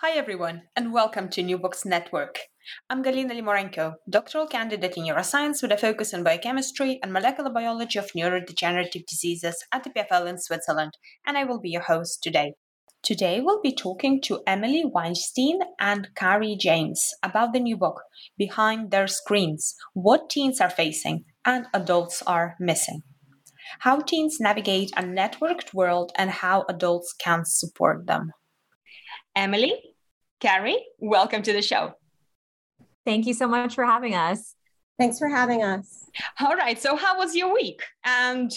Hi everyone, and welcome to New Books Network. I'm Galina Limorenko, doctoral candidate in neuroscience with a focus on biochemistry and molecular biology of neurodegenerative diseases at EPFL in Switzerland, and I will be your host today. Today we'll be talking to Emily Weinstein and Carrie James about the new book, Behind Their Screens, What Teens Are Facing and Adults Are Missing. How Teens Navigate a Networked World and How Adults Can Support Them. Emily, Carrie, welcome to the show. Thank you so much for having us. Thanks for having us. All right. So how was your week? And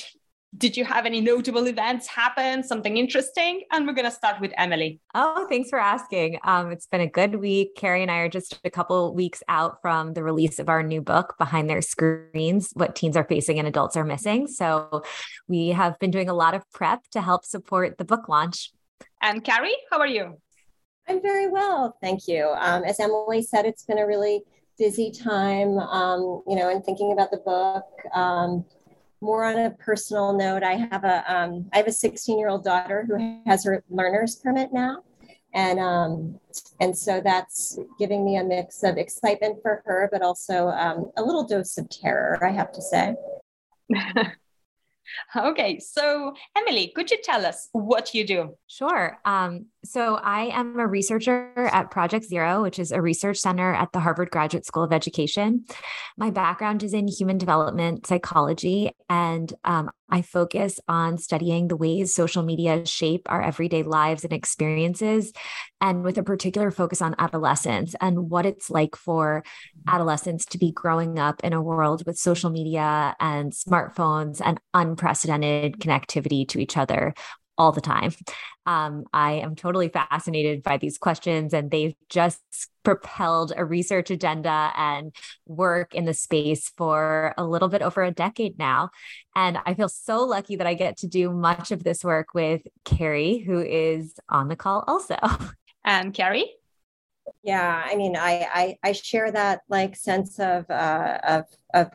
did you have any notable events happen, something interesting? And we're going to start with Emily. Oh, thanks for asking. It's been a good week. Carrie and I are just a couple weeks out from the release of our new book, Behind Their Screens, What Teens Are Facing and Adults Are Missing. So we have been doing a lot of prep to help support the book launch. And Carrie, how are you? I'm very well, thank you. As Emily said, it's been a really busy time, in thinking about the book. More on a personal note, I have a 16-year-old daughter who has her learner's permit now, and so that's giving me a mix of excitement for her, but also a little dose of terror, I have to say. Okay, so Emily, could you tell us what you do? Sure. So I am a researcher at Project Zero, which is a research center at the Harvard Graduate School of Education. My background is in human development psychology, and I focus on studying the ways social media shape our everyday lives and experiences, and with a particular focus on adolescence and what it's like for adolescents to be growing up in a world with social media and smartphones and unprecedented connectivity to each other all the time. I am totally fascinated by these questions, and they've just propelled a research agenda and work in the space for a little bit over a decade now. And I feel so lucky that I get to do much of this work with Carrie, who is on the call also. And Carrie? Yeah, I mean, I share that sense of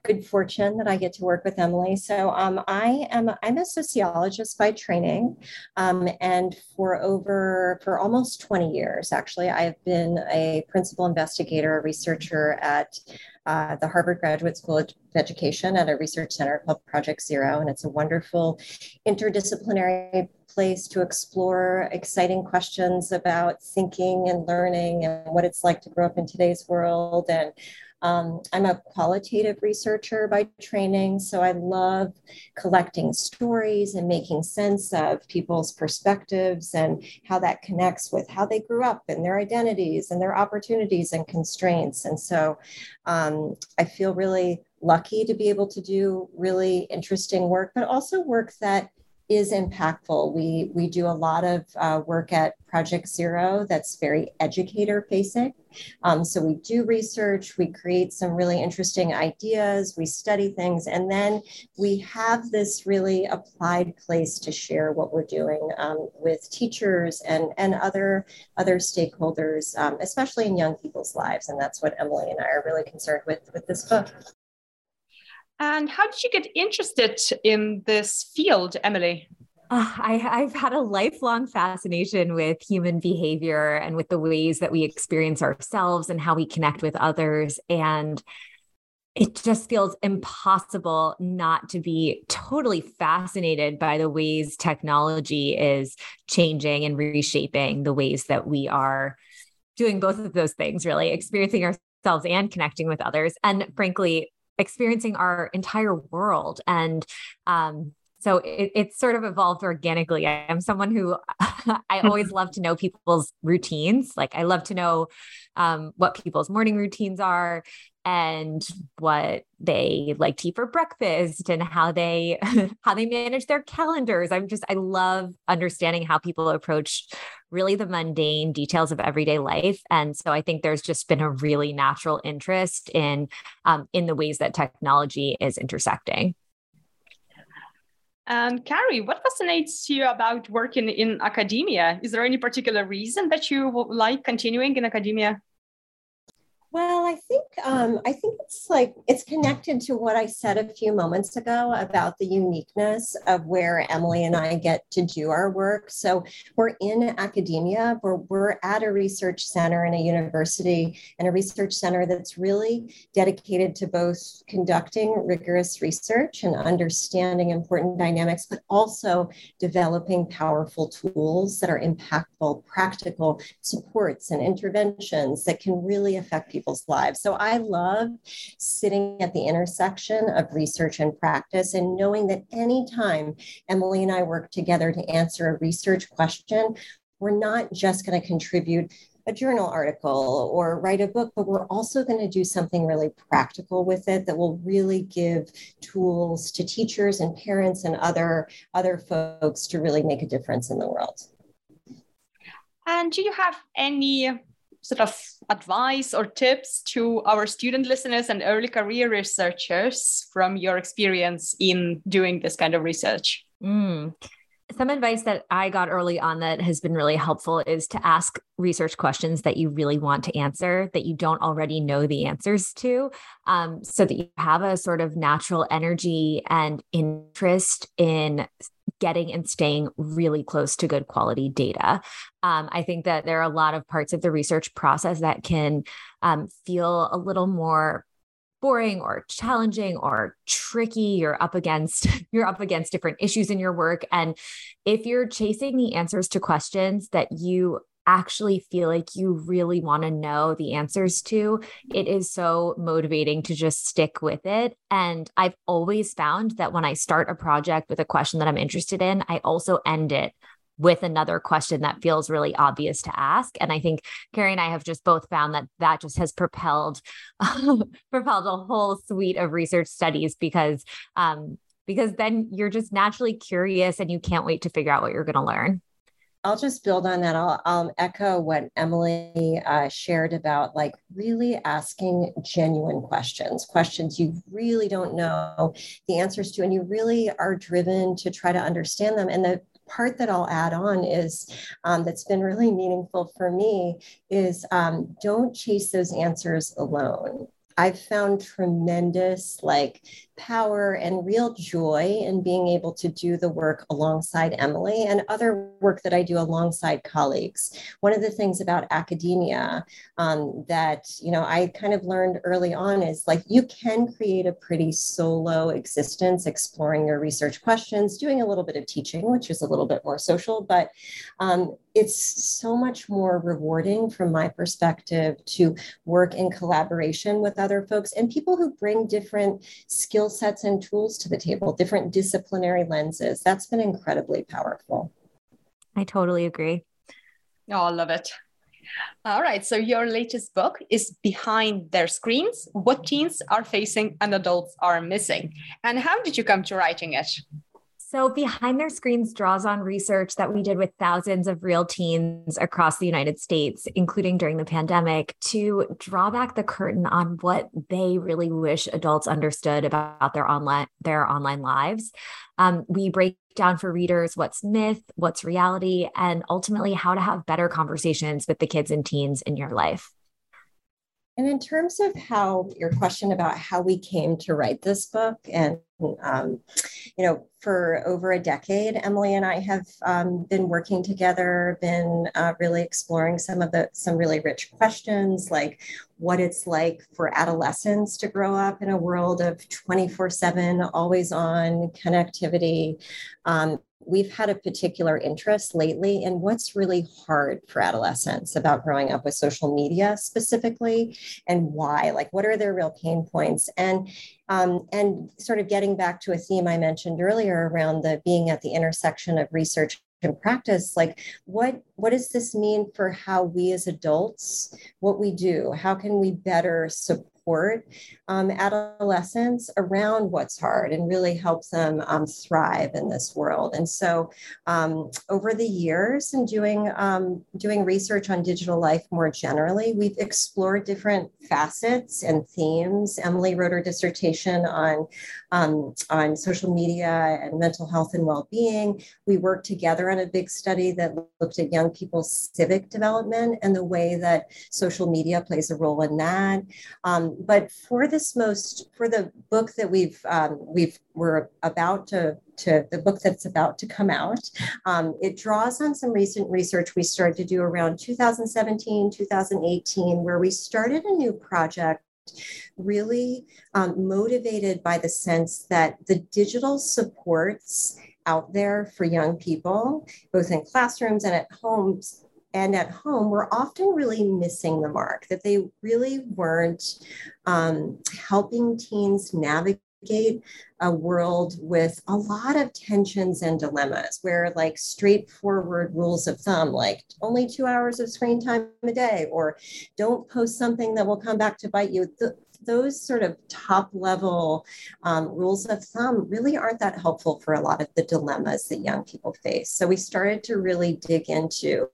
good fortune that I get to work with Emily. So I'm a sociologist by training, and for almost 20 years actually, I have been a principal investigator, a researcher at the Harvard Graduate School of Education at a research center called Project Zero, and it's a wonderful interdisciplinary place to explore exciting questions about thinking and learning and what it's like to grow up in today's world. And I'm a qualitative researcher by training, so I love collecting stories and making sense of people's perspectives and how that connects with how they grew up and their identities and their opportunities and constraints. And so I feel really lucky to be able to do really interesting work, but also work that is impactful. We do a lot of work at Project Zero that's very educator-facing. So we do research, we create some really interesting ideas, we study things, and then we have this really applied place to share what we're doing with teachers and other stakeholders, especially in young people's lives. And that's what Emily and I are really concerned with this book. And how did you get interested in this field, Emily? I've had a lifelong fascination with human behavior and with the ways that we experience ourselves and how we connect with others. And it just feels impossible not to be totally fascinated by the ways technology is changing and reshaping the ways that we are doing both of those things, really experiencing ourselves and connecting with others. And frankly, experiencing our entire world. And, so it's sort of evolved organically. I'm someone who I always love to know people's routines. Like I love to know what people's morning routines are and what they like to eat for breakfast and how they manage their calendars. I love understanding how people approach really the mundane details of everyday life. And so I think there's just been a really natural interest in the ways that technology is intersecting. Carrie, what fascinates you about working in academia? Is there any particular reason that you like continuing in academia? Well, I think it's connected to what I said a few moments ago about the uniqueness of where Emily and I get to do our work. So we're in academia, we're at a research center in a university and a research center that's really dedicated to both conducting rigorous research and understanding important dynamics, but also developing powerful tools that are impactful, practical supports and interventions that can really affect people's lives. So I love sitting at the intersection of research and practice and knowing that anytime Emily and I work together to answer a research question, we're not just going to contribute a journal article or write a book, but we're also going to do something really practical with it that will really give tools to teachers and parents and other folks to really make a difference in the world. And do you have any sort of advice or tips to our student listeners and early career researchers from your experience in doing this kind of research? Some advice that I got early on that has been really helpful is to ask research questions that you really want to answer, that you don't already know the answers to, so that you have a sort of natural energy and interest in getting and staying really close to good quality data. I think that there are a lot of parts of the research process that can feel a little more boring or challenging or tricky. You're up against different issues in your work. And if you're chasing the answers to questions that you actually feel like you really want to know the answers to, it is so motivating to just stick with it. And I've always found that when I start a project with a question that I'm interested in, I also end it with another question that feels really obvious to ask. And I think Carrie and I have just both found that just has propelled a whole suite of research studies because then you're just naturally curious and you can't wait to figure out what you're going to learn. I'll just build on that. I'll echo what Emily shared about really asking genuine questions you really don't know the answers to, and you really are driven to try to understand them. And the part that I'll add on is that's been really meaningful for me is don't chase those answers alone. I've found tremendous power and real joy in being able to do the work alongside Emily and other work that I do alongside colleagues. One of the things about academia that I kind of learned early on is you can create a pretty solo existence exploring your research questions, doing a little bit of teaching, which is a little bit more social, but it's so much more rewarding from my perspective to work in collaboration with other folks and people who bring different skills, sets and tools to the table, different disciplinary lenses. That's been incredibly powerful. I totally agree. Oh, I love it. All right. So your latest book is Behind Their Screens, What Teens Are Facing and Adults Are Missing. And how did you come to writing it? So Behind Their Screens draws on research that we did with thousands of real teens across the United States, including during the pandemic, to draw back the curtain on what they really wish adults understood about their online lives. We break down for readers what's myth, what's reality, and ultimately how to have better conversations with the kids and teens in your life. And in terms of how your question about how we came to write this book, and for over a decade, Emily and I have been working together, been really exploring some really rich questions, like what it's like for adolescents to grow up in a world of 24/7, always on connectivity. We've had a particular interest lately in what's really hard for adolescents about growing up with social media specifically, and why, like what are their real pain points? And sort of getting back to a theme I mentioned earlier around the being at the intersection of research and practice, like what does this mean for how we as adults, what we do, how can we better support adolescents around what's hard and really help them thrive in this world. And so over the years and doing research on digital life more generally, we've explored different facets and themes. Emily wrote her dissertation on social media and mental health and well-being. We worked together on a big study that looked at young people's civic development and the way that social media plays a role in that. But for the book that the book that's about to come out, it draws on some recent research we started to do around 2017, 2018, where we started a new project really motivated by the sense that the digital supports out there for young people, both in classrooms and at home were often really missing the mark, that they really weren't helping teens navigate a world with a lot of tensions and dilemmas where like straightforward rules of thumb, like only 2 hours of screen time a day, or don't post something that will come back to bite you. Those sort of top level rules of thumb really aren't that helpful for a lot of the dilemmas that young people face. So we started to really dig into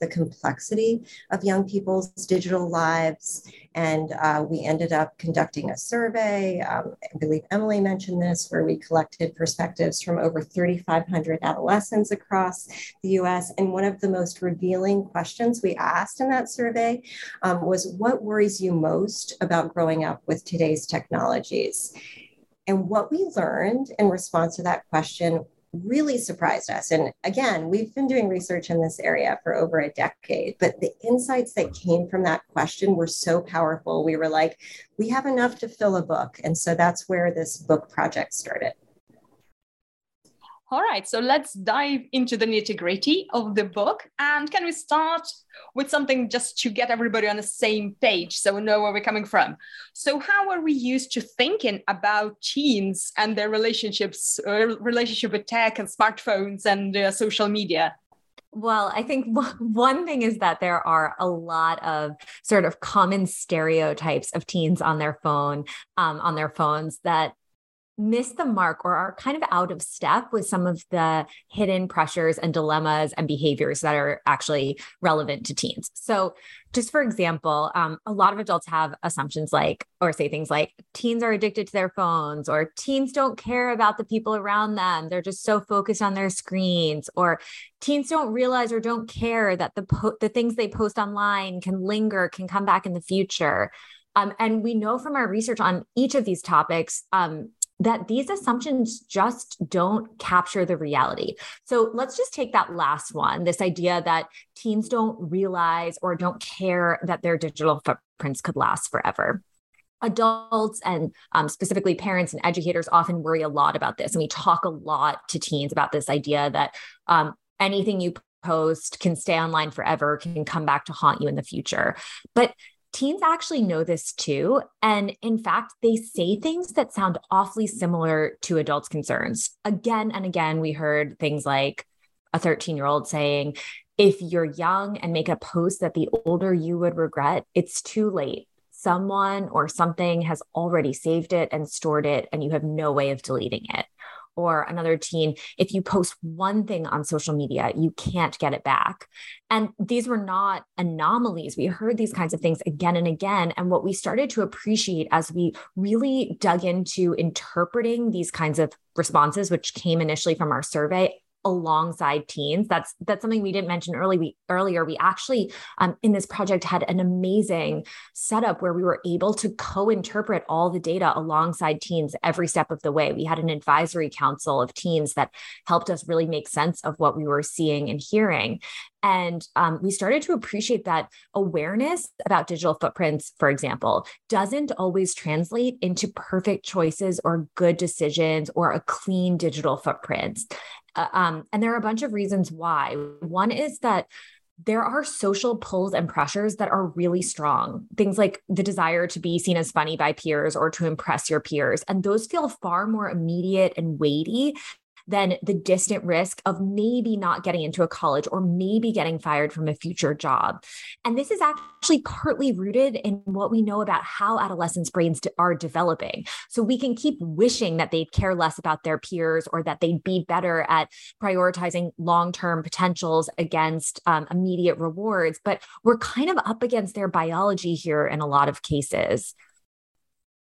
the complexity of young people's digital lives. And we ended up conducting a survey. I believe Emily mentioned this, where we collected perspectives from over 3,500 adolescents across the US. And one of the most revealing questions we asked in that survey was, what worries you most about growing up with today's technologies? And what we learned in response to that question really surprised us. And again, we've been doing research in this area for over a decade, but the insights that came from that question were so powerful. We were like, we have enough to fill a book. And so that's where this book project started. All right, so let's dive into the nitty-gritty of the book. And can we start with something just to get everybody on the same page so we know where we're coming from? So how are we used to thinking about teens and their relationship with tech and smartphones and social media? Well, I think one thing is that there are a lot of sort of common stereotypes of teens on their phone, on their phones that miss the mark or are kind of out of step with some of the hidden pressures and dilemmas and behaviors that are actually relevant to teens. So just for example, a lot of adults have assumptions like, or say things like, teens are addicted to their phones, or teens don't care about the people around them. They're just so focused on their screens, or teens don't realize or don't care that the things they post online can linger, can come back in the future. And we know from our research on each of these topics, that these assumptions just don't capture the reality. So let's just take that last one, this idea that teens don't realize or don't care that their digital footprints could last forever. Adults and specifically parents and educators often worry a lot about this. And we talk a lot to teens about this idea that anything you post can stay online forever, can come back to haunt you in the future. But teens actually know this too. And in fact, they say things that sound awfully similar to adults' concerns. Again and again, we heard things like a 13-year-old saying, if you're young and make a post that the older you would regret, it's too late. Someone or something has already saved it and stored it, and you have no way of deleting it. Or another teen, if you post one thing on social media, you can't get it back. And these were not anomalies. We heard these kinds of things again and again. And what we started to appreciate as we really dug into interpreting these kinds of responses, which came initially from our survey alongside teens. That's something we didn't mention earlier. We actually, in this project, had an amazing setup where we were able to co-interpret all the data alongside teens every step of the way. We had an advisory council of teens that helped us really make sense of what we were seeing and hearing. And we started to appreciate that awareness about digital footprints, for example, doesn't always translate into perfect choices or good decisions or a clean digital footprint. And there are a bunch of reasons why. One is that there are social pulls and pressures that are really strong. Things like the desire to be seen as funny by peers or to impress your peers. And those feel far more immediate and weighty than the distant risk of maybe not getting into a college or maybe getting fired from a future job. And this is actually partly rooted in what we know about how adolescents' brains are developing. So we can keep wishing that they'd care less about their peers or that they'd be better at prioritizing long-term potentials against immediate rewards, but we're kind of up against their biology here in a lot of cases.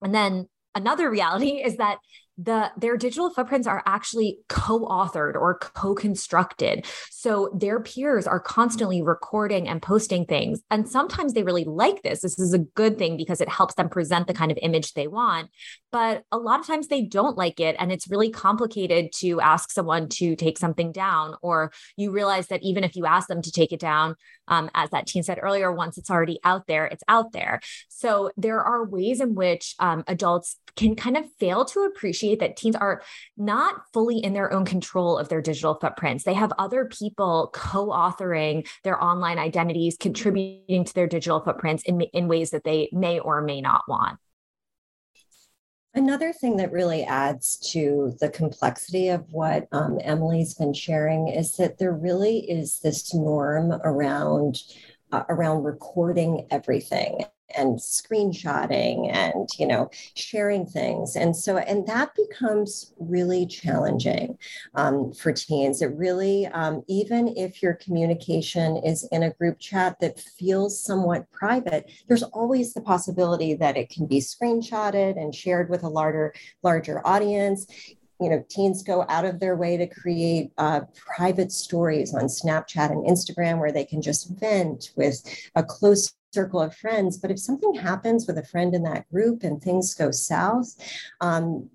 And then another reality is that their digital footprints are actually co-authored or co-constructed. So their peers are constantly recording and posting things. And sometimes they really like this. This is a good thing because it helps them present the kind of image they want. But a lot of times they don't like it. And it's really complicated to ask someone to take something down. Or you realize that even if you ask them to take it down, as that teen said earlier, once it's already out there, it's out there. So there are ways in which adults can kind of fail to appreciate that teens are not fully in their own control of their digital footprints. They have other people co-authoring their online identities, contributing to their digital footprints in ways that they may or may not want. Another thing that really adds to the complexity of what Emily's been sharing is that there really is this norm around recording everything and screenshotting and, sharing things. And that becomes really challenging for teens. It really, even if your communication is in a group chat that feels somewhat private, there's always the possibility that it can be screenshotted and shared with a larger audience. Teens go out of their way to create private stories on Snapchat and Instagram where they can just vent with a close circle of friends. But if something happens with a friend in that group and things go south,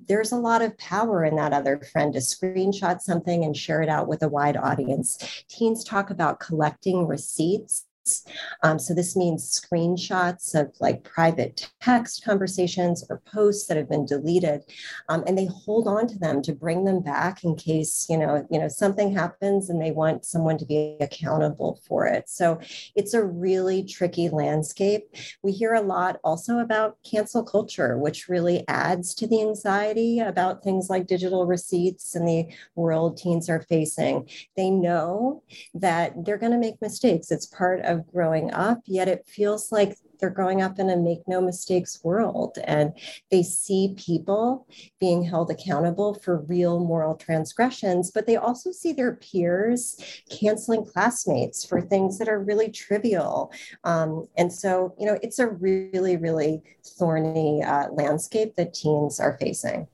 there's a lot of power in that other friend to screenshot something and share it out with a wide audience. Teens talk about collecting receipts. So this means screenshots of private text conversations or posts that have been deleted, and they hold on to them to bring them back in case something happens and they want someone to be accountable for it. So it's a really tricky landscape. We hear a lot also about cancel culture, which really adds to the anxiety about things like digital receipts and the world teens are facing. They know that they're going to make mistakes. It's part of growing up, yet it feels like they're growing up in a make no mistakes world, and they see people being held accountable for real moral transgressions, but they also see their peers canceling classmates for things that are really trivial. And so it's a really, really thorny landscape that teens are facing.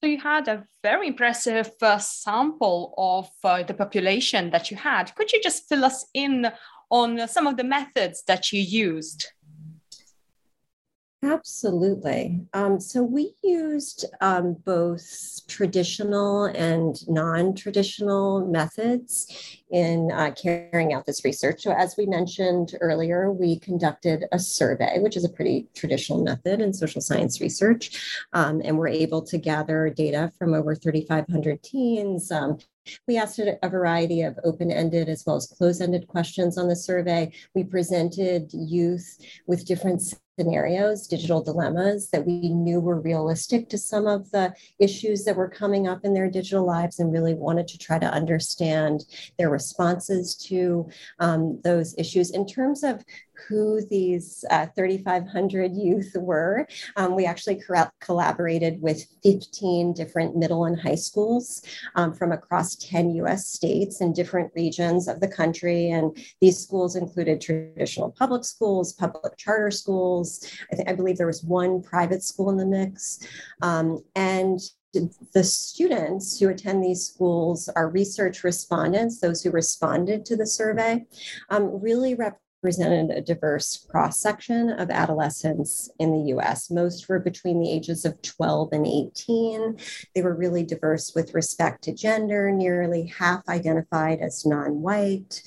So you had a very impressive sample of the population that you had. Could you just fill us in on some of the methods that you used? Absolutely. So we used both traditional and non-traditional methods in carrying out this research. So as we mentioned earlier, we conducted a survey, which is a pretty traditional method in social science research, and we're able to gather data from over 3,500 teens. We asked a variety of open-ended as well as closed-ended questions on the survey. We presented youth with different scenarios, digital dilemmas that we knew were realistic to some of the issues that were coming up in their digital lives, and really wanted to try to understand their responses to those issues. In terms of who these 3,500 youth were, we actually collaborated with 15 different middle and high schools from across 10 US states in different regions of the country. And these schools included traditional public schools, public charter schools. I believe there was one private school in the mix. And The students who attend these schools are research respondents, those who responded to the survey, really represented a diverse cross-section of adolescents in the U.S. Most were between the ages of 12 and 18. They were really diverse with respect to gender. Nearly half identified as non-white.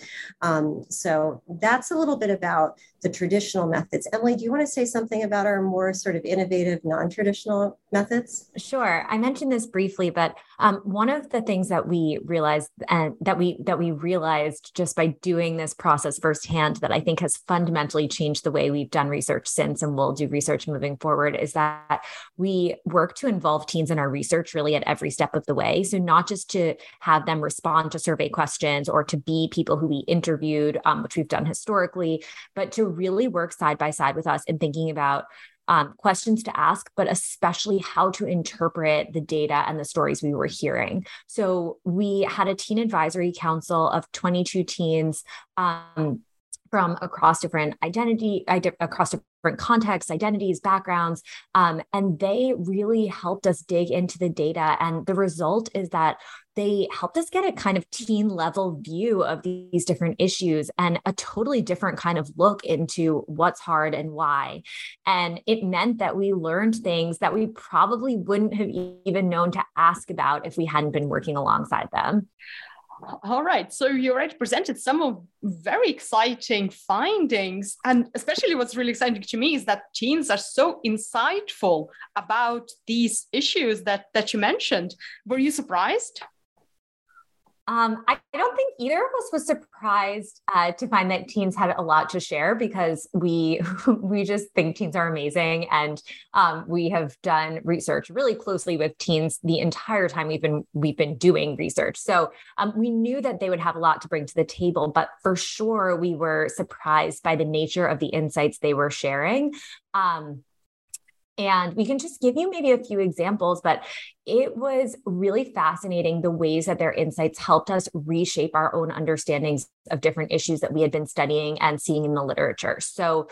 So that's a little bit about the traditional methods. Emily, do you want to say something about our more sort of innovative, non-traditional methods? Sure. I mentioned this briefly, but one of the things that we realized and that we realized just by doing this process firsthand that I think has fundamentally changed the way we've done research since and will do research moving forward is that we work to involve teens in our research really at every step of the way. So not just to have them respond to survey questions or to be people who we interviewed, which we've done historically, but to really work side by side with us in thinking about questions to ask, but especially how to interpret the data and the stories we were hearing. So we had a teen advisory council of 22 teens from across different contexts, identities, backgrounds, and they really helped us dig into the data. And the result is that they helped us get a kind of teen level view of these different issues and a totally different kind of look into what's hard and why. And it meant that we learned things that we probably wouldn't have even known to ask about if we hadn't been working alongside them. All right. So you already presented some of very exciting findings. And especially what's really exciting to me is that teens are so insightful about these issues that you mentioned. Were you surprised? I don't think either of us was surprised to find that teens had a lot to share because we just think teens are amazing. And we have done research really closely with teens the entire time we've been doing research. So we knew that they would have a lot to bring to the table, but for sure we were surprised by the nature of the insights they were sharing. And we can just give you maybe a few examples, but it was really fascinating the ways that their insights helped us reshape our own understandings of different issues that we had been studying and seeing in the literature. So,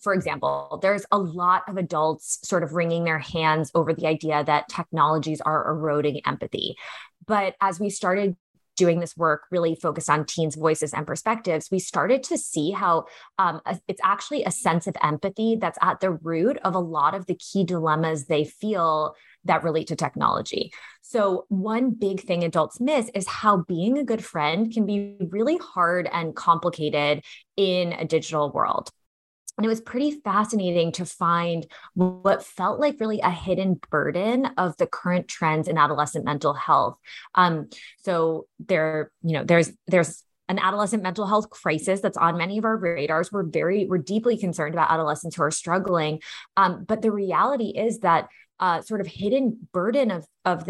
for example, there's a lot of adults sort of wringing their hands over the idea that technologies are eroding empathy. But as we started doing this work really focused on teens' voices and perspectives, we started to see how it's actually a sense of empathy that's at the root of a lot of the key dilemmas they feel that relate to technology. So one big thing adults miss is how being a good friend can be really hard and complicated in a digital world. And it was pretty fascinating to find what felt like really a hidden burden of the current trends in adolescent mental health. So there, there's an adolescent mental health crisis that's on many of our radars. We're deeply concerned about adolescents who are struggling. But the reality is that sort of hidden burden of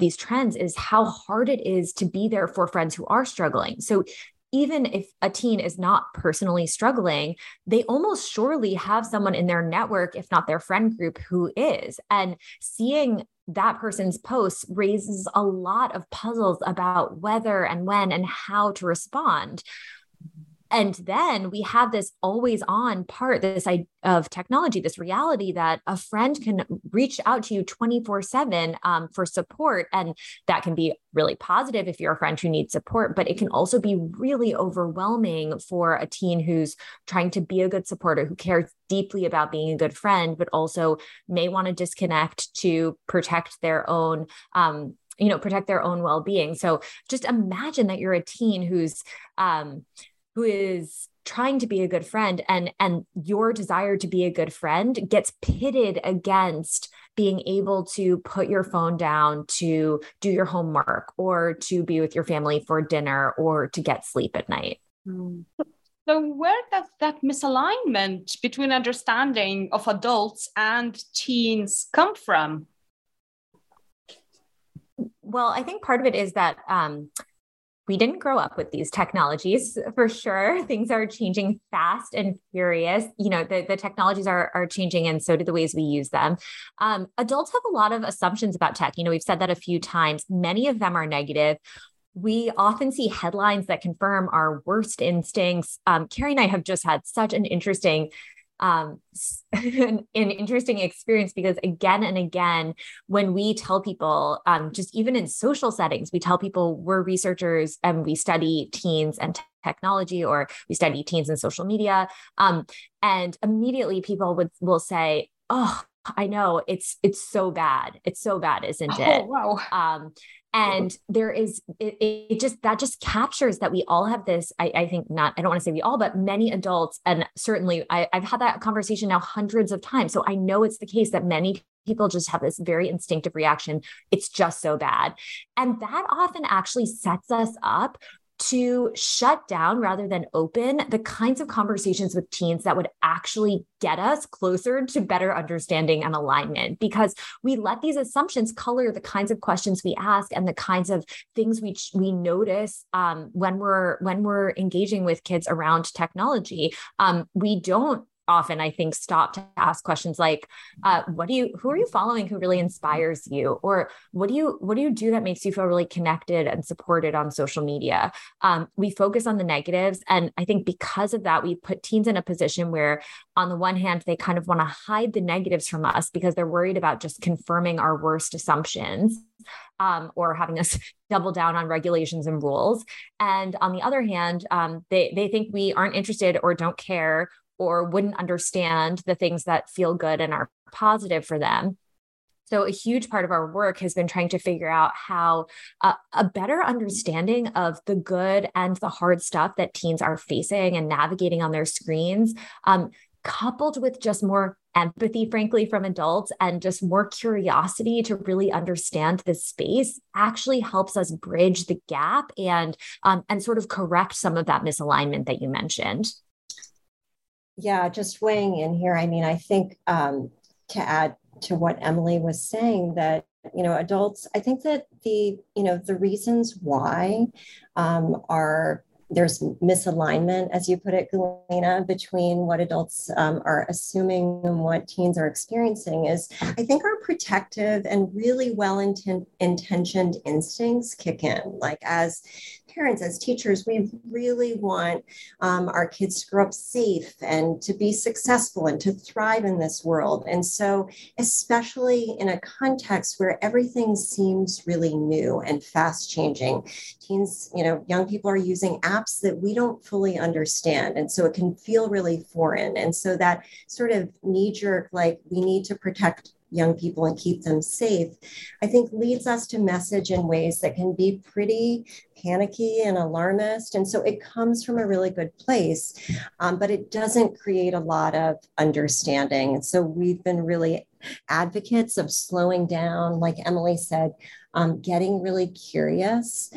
these trends is how hard it is to be there for friends who are struggling. So even if a teen is not personally struggling, they almost surely have someone in their network, if not their friend group, who is. And seeing that person's posts raises a lot of puzzles about whether and when and how to respond. And then we have this always on part, this idea of technology, this reality that a friend can reach out to you 24/7 for support. And that can be really positive if you're a friend who needs support, but it can also be really overwhelming for a teen who's trying to be a good supporter, who cares deeply about being a good friend, but also may want to disconnect to protect their own well-being. So just imagine that you're a teen who is trying to be a good friend, and your desire to be a good friend gets pitted against being able to put your phone down to do your homework or to be with your family for dinner or to get sleep at night. So where does that misalignment between understanding of adults and teens come from? Well, I think part of it is that we didn't grow up with these technologies for sure. Things are changing fast and furious. The technologies are changing, and so do the ways we use them. Adults have a lot of assumptions about tech. We've said that a few times. Many of them are negative. We often see headlines that confirm our worst instincts. Carrie and I have just had such an interesting an interesting experience, because again and again, when we tell people, just even in social settings, we tell people we're researchers and we study teens and technology, or we study teens and social media. And immediately people will say, oh, I know, it's so bad. It's so bad, isn't it? Oh, wow. And there is, it just, that just captures that we all have this, I think not, I don't want to say we all, but many adults, and certainly I've had that conversation now hundreds of times. So I know it's the case that many people just have this very instinctive reaction. It's just so bad. And that often actually sets us up to shut down rather than open the kinds of conversations with teens that would actually get us closer to better understanding and alignment, because we let these assumptions color the kinds of questions we ask and the kinds of things we notice when we're engaging with kids around technology. We don't often, I think, stop to ask questions like, who are you following who really inspires you? Or what do you do that makes you feel really connected and supported on social media? We focus on the negatives. And I think because of that, we put teens in a position where, on the one hand, they kind of want to hide the negatives from us because they're worried about just confirming our worst assumptions, or having us double down on regulations and rules. And on the other hand, they think we aren't interested or don't care or wouldn't understand the things that feel good and are positive for them. So a huge part of our work has been trying to figure out how a better understanding of the good and the hard stuff that teens are facing and navigating on their screens, coupled with just more empathy, frankly, from adults and just more curiosity to really understand this space, actually helps us bridge the gap and sort of correct some of that misalignment that you mentioned. Yeah, just weighing in here. I mean, I think to add to what Emily was saying, that, you know, adults, I think that the reasons why there's misalignment, as you put it, Galina, between what adults are assuming and what teens are experiencing is, I think, our protective and really well-intentioned instincts kick in. Like, as parents, as teachers, we really want our kids to grow up safe and to be successful and to thrive in this world. And so, especially in a context where everything seems really new and fast changing, teens, young people are using apps that we don't fully understand. And so it can feel really foreign. And so that sort of knee jerk, like, we need to protect young people and keep them safe, I think leads us to message in ways that can be pretty panicky and alarmist. And so it comes from a really good place, but it doesn't create a lot of understanding. And so we've been really advocates of slowing down, like Emily said, getting really curious,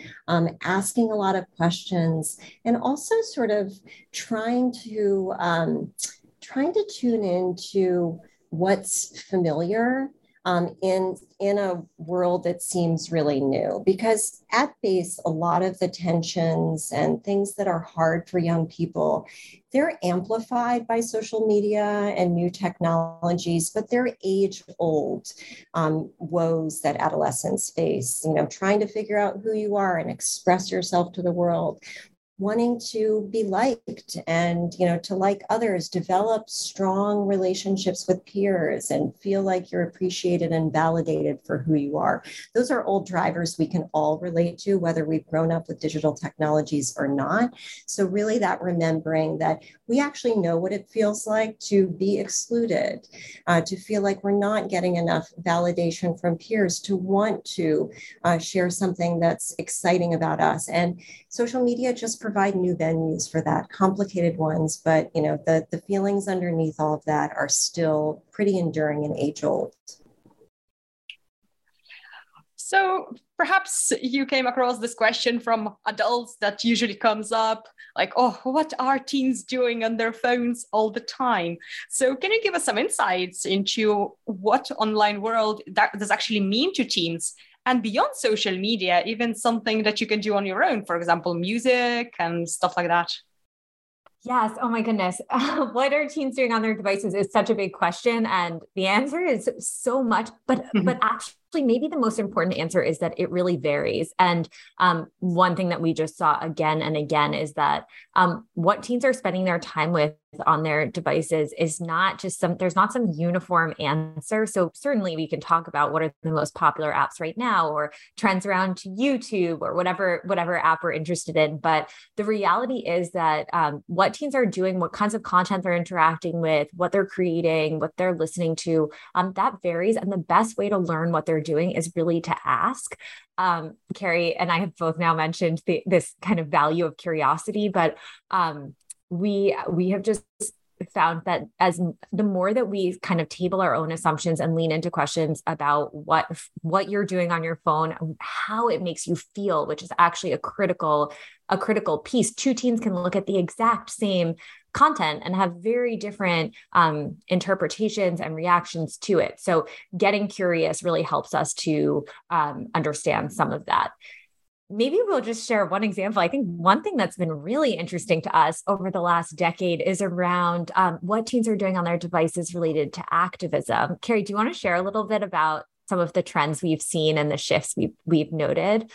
asking a lot of questions, and also sort of trying to tune into what's familiar in a world that seems really new. Because at base, a lot of the tensions and things that are hard for young people, they're amplified by social media and new technologies, but they're age-old woes that adolescents face. Trying to figure out who you are and express yourself to the world, wanting to be liked and, to like others, develop strong relationships with peers and feel like you're appreciated and validated for who you are. Those are old drivers we can all relate to, whether we've grown up with digital technologies or not. So really, that remembering that we actually know what it feels like to be excluded, to feel like we're not getting enough validation from peers, to want to share something that's exciting about us. And social media just provide new venues for that, complicated ones, but the feelings underneath all of that are still pretty enduring and age old. So perhaps you came across this question from adults that usually comes up, like, oh, what are teens doing on their phones all the time? So can you give us some insights into what online world that does actually mean to teens? And beyond social media, even something that you can do on your own, for example, music and stuff like that. Yes. Oh my goodness. What are teens doing on their devices is such a big question. And the answer is so much, but actually actually maybe the most important answer is that it really varies. And one thing that we just saw again and again is that what teens are spending their time with on their devices is not just there's not some uniform answer. So certainly we can talk about what are the most popular apps right now or trends around YouTube or whatever app we're interested in. But the reality is that what teens are doing, what kinds of content they're interacting with, what they're creating, what they're listening to, that varies. And the best way to learn what they're doing is really to ask. Carrie and I have both now mentioned this kind of value of curiosity, but we have just found that as the more that we kind of table our own assumptions and lean into questions about what you're doing on your phone, how it makes you feel, which is actually a critical piece. Two teens can look at the exact same content and have very different interpretations and reactions to it. So getting curious really helps us to understand some of that. Maybe we'll just share one example. I think one thing that's been really interesting to us over the last decade is around what teens are doing on their devices related to activism. Carrie, do you want to share a little bit about some of the trends we've seen and the shifts we've noted?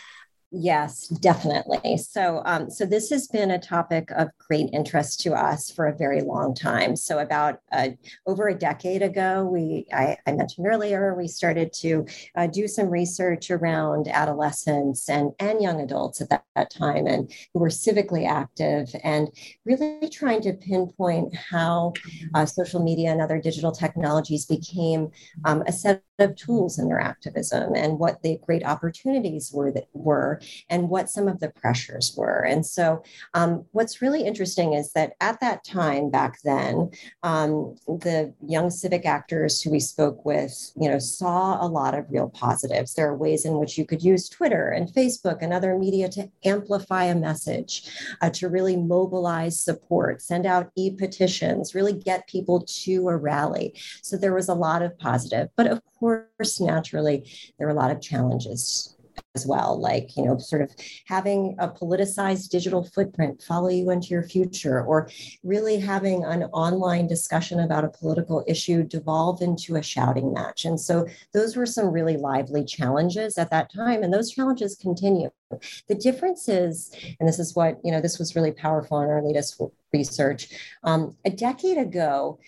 Yes, definitely. So this has been a topic of great interest to us for a very long time. So about over a decade ago, I mentioned earlier, we started to do some research around adolescents and young adults at that time and who were civically active and really trying to pinpoint how social media and other digital technologies became a set of tools in their activism and what the great opportunities were and what some of the pressures were. And so what's really interesting is that at that time back then, the young civic actors who we spoke with, saw a lot of real positives. There are ways in which you could use Twitter and Facebook and other media to amplify a message, to really mobilize support, send out e-petitions, really get people to a rally. So there was a lot of positive, but of course, naturally, there were a lot of challenges as well, like, sort of having a politicized digital footprint follow you into your future, or really having an online discussion about a political issue devolve into a shouting match. And so those were some really lively challenges at that time. And those challenges continue. The difference is, and this is what, this was really powerful in our latest research, a decade ago,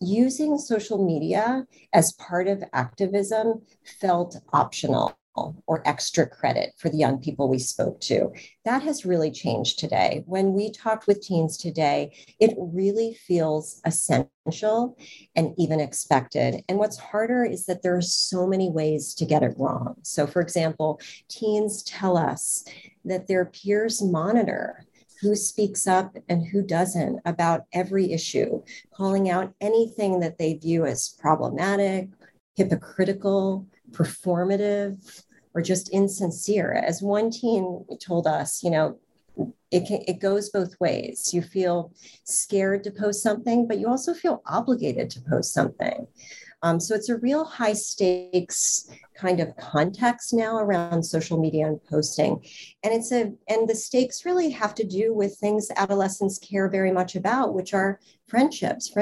using social media as part of activism felt optional or extra credit for the young people we spoke to. That has really changed today. When we talked with teens today, it really feels essential and even expected. And what's harder is that there are so many ways to get it wrong. So for example, teens tell us that their peers monitor who speaks up and who doesn't about every issue, calling out anything that they view as problematic, hypocritical, performative, or just insincere. As one teen told us, it goes both ways. You feel scared to post something, but you also feel obligated to post something. So it's a real high stakes kind of context now around social media and posting. And the stakes really have to do with things adolescents care very much about, which are friendships.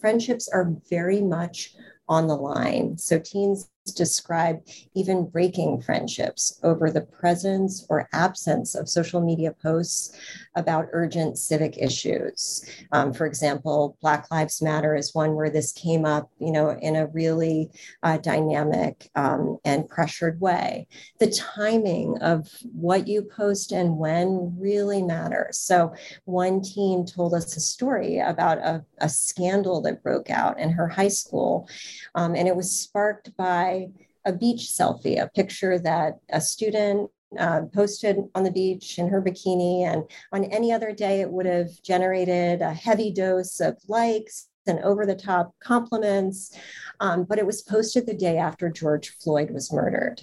Friendships are very much on the line. So teens describe even breaking friendships over the presence or absence of social media posts about urgent civic issues. For example, Black Lives Matter is one where this came up, in a really dynamic and pressured way. The timing of what you post and when really matters. So one teen told us a story about a scandal that broke out in her high school, and it was sparked by a beach selfie, a picture that a student posted on the beach in her bikini. And on any other day, it would have generated a heavy dose of likes and over-the-top compliments. But it was posted the day after George Floyd was murdered.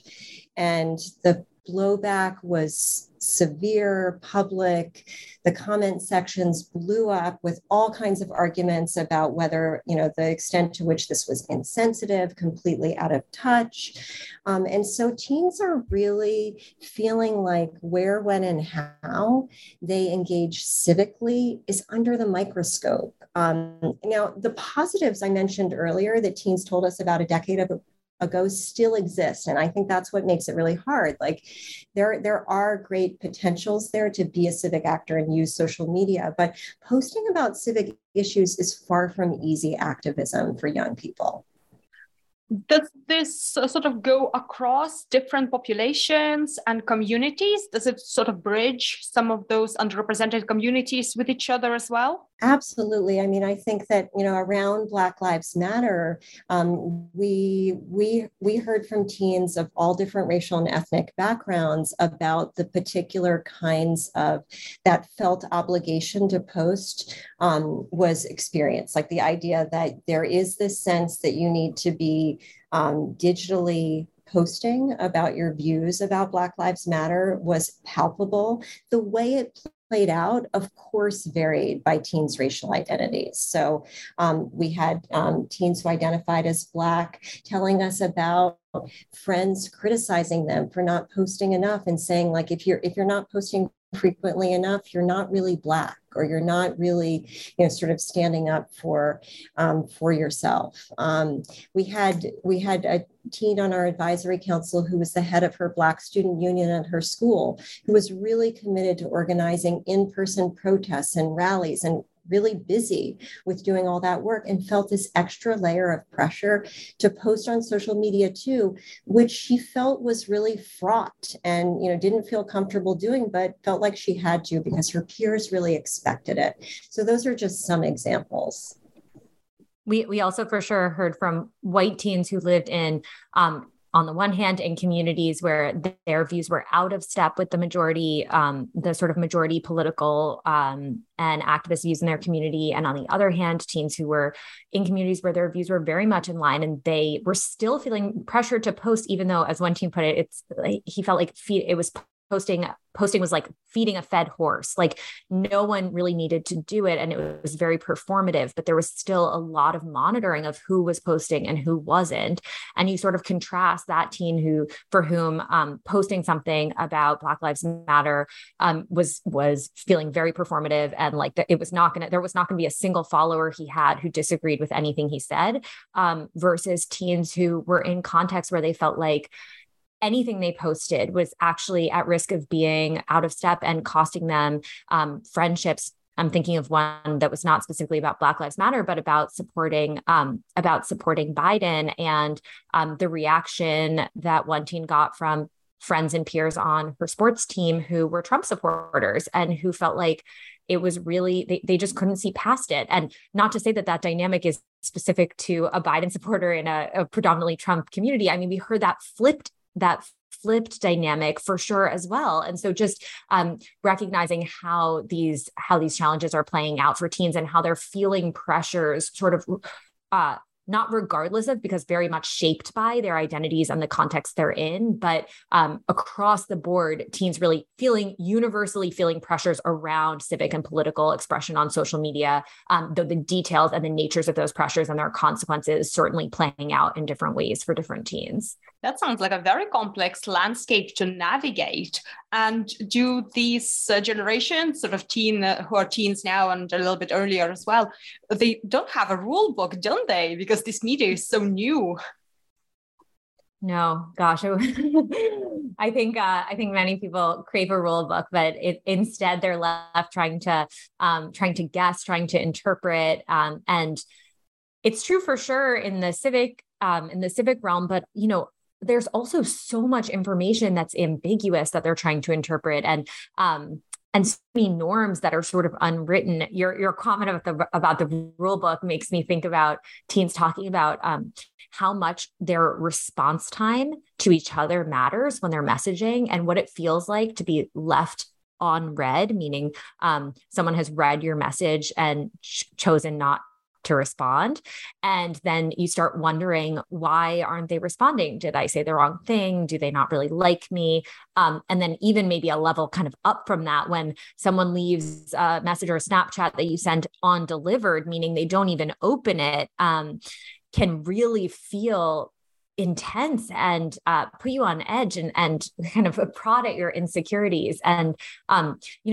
And the blowback was severe, public. The comment sections blew up with all kinds of arguments about whether, the extent to which this was insensitive, completely out of touch. And so teens are really feeling like where, when, and how they engage civically is under the microscope. Now, the positives I mentioned earlier that teens told us about a decade ago still exist. And I think that's what makes it really hard. Like there are great potentials there to be a civic actor and use social media, but posting about civic issues is far from easy activism for young people. Does this sort of go across different populations and communities? Does it sort of bridge some of those underrepresented communities with each other as well? Absolutely. I mean, I think that, you know, around Black Lives Matter, we heard from teens of all different racial and ethnic backgrounds about the particular kinds of that felt obligation to post was experienced. Like the idea that there is this sense that you need to be digitally posting about your views about Black Lives Matter was palpable. The way it played out, of course, varied by teens' racial identities. So we had teens who identified as Black telling us about friends criticizing them for not posting enough and saying, like, if you're not posting frequently enough, you're not really Black, or you're not really, you know, sort of standing up for yourself. We had a teen on our advisory council who was the head of her Black student union at her school, who was really committed to organizing in-person protests and rallies and really busy with doing all that work, and felt this extra layer of pressure to post on social media too, which she felt was really fraught and, you know, didn't feel comfortable doing, but felt like she had to because her peers really expected it. So those are just some examples. We also for sure heard from white teens who lived in, on the one hand, in communities where their views were out of step with the majority, the sort of majority political and activist views in their community. And on the other hand, teens who were in communities where their views were very much in line, and they were still feeling pressure to post, even though, as one teen put it, it's like, he felt like it was posting was like feeding a fed horse. Like no one really needed to do it. And it was very performative, but there was still a lot of monitoring of who was posting and who wasn't. And you sort of contrast that teen for whom posting something about Black Lives Matter was feeling very performative. And like that it was there was not going to be a single follower he had who disagreed with anything he said, versus teens who were in contexts where they felt like anything they posted was actually at risk of being out of step and costing them friendships. I'm thinking of one that was not specifically about Black Lives Matter, but about supporting Biden, and the reaction that one teen got from friends and peers on her sports team who were Trump supporters and who felt like it was really, they just couldn't see past it. And not to say that dynamic is specific to a Biden supporter in a predominantly Trump community. I mean, we heard that flipped dynamic for sure as well. And so just recognizing how these challenges are playing out for teens and how they're feeling pressures sort of not regardless of, because very much shaped by their identities and the context they're in, but across the board, teens really universally feeling pressures around civic and political expression on social media, though the details and the natures of those pressures and their consequences certainly playing out in different ways for different teens. That sounds like a very complex landscape to navigate. And do these generations, sort of who are teens now and a little bit earlier as well, they don't have a rule book, don't they? Because this media is so new. No, gosh. I think many people crave a rule book, but instead they're left trying to guess, trying to interpret. And it's true for sure in the civic realm, but, you know, there's also so much information that's ambiguous that they're trying to interpret. And so many norms that are sort of unwritten. Your comment about the rule book makes me think about teens talking about how much their response time to each other matters when they're messaging, and what it feels like to be left on read, meaning someone has read your message and chosen not to respond. And then you start wondering, why aren't they responding? Did I say the wrong thing? Do they not really like me? And then even maybe a level kind of up from that, when someone leaves a message or a Snapchat that you send on delivered, meaning they don't even open it, can really feel intense and put you on edge and kind of prod at your insecurities. And,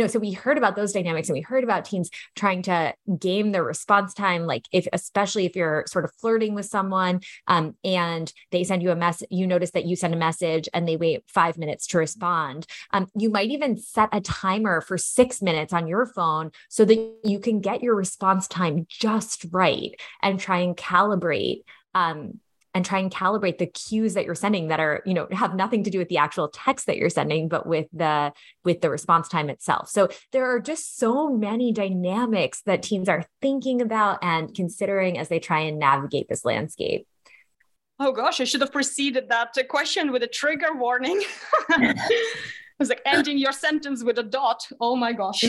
so we heard about those dynamics and we heard about teens trying to game their response time. Like especially if you're sort of flirting with someone and they send you a message, you notice that you send a message and they wait 5 minutes to respond. You might even set a timer for 6 minutes on your phone so that you can get your response time just right and try and calibrate the cues that you're sending that are, have nothing to do with the actual text that you're sending, but with the response time itself. So there are just so many dynamics that teens are thinking about and considering as they try and navigate this landscape. Oh gosh, I should have preceded that question with a trigger warning. It was like ending your sentence with a dot. Oh my gosh.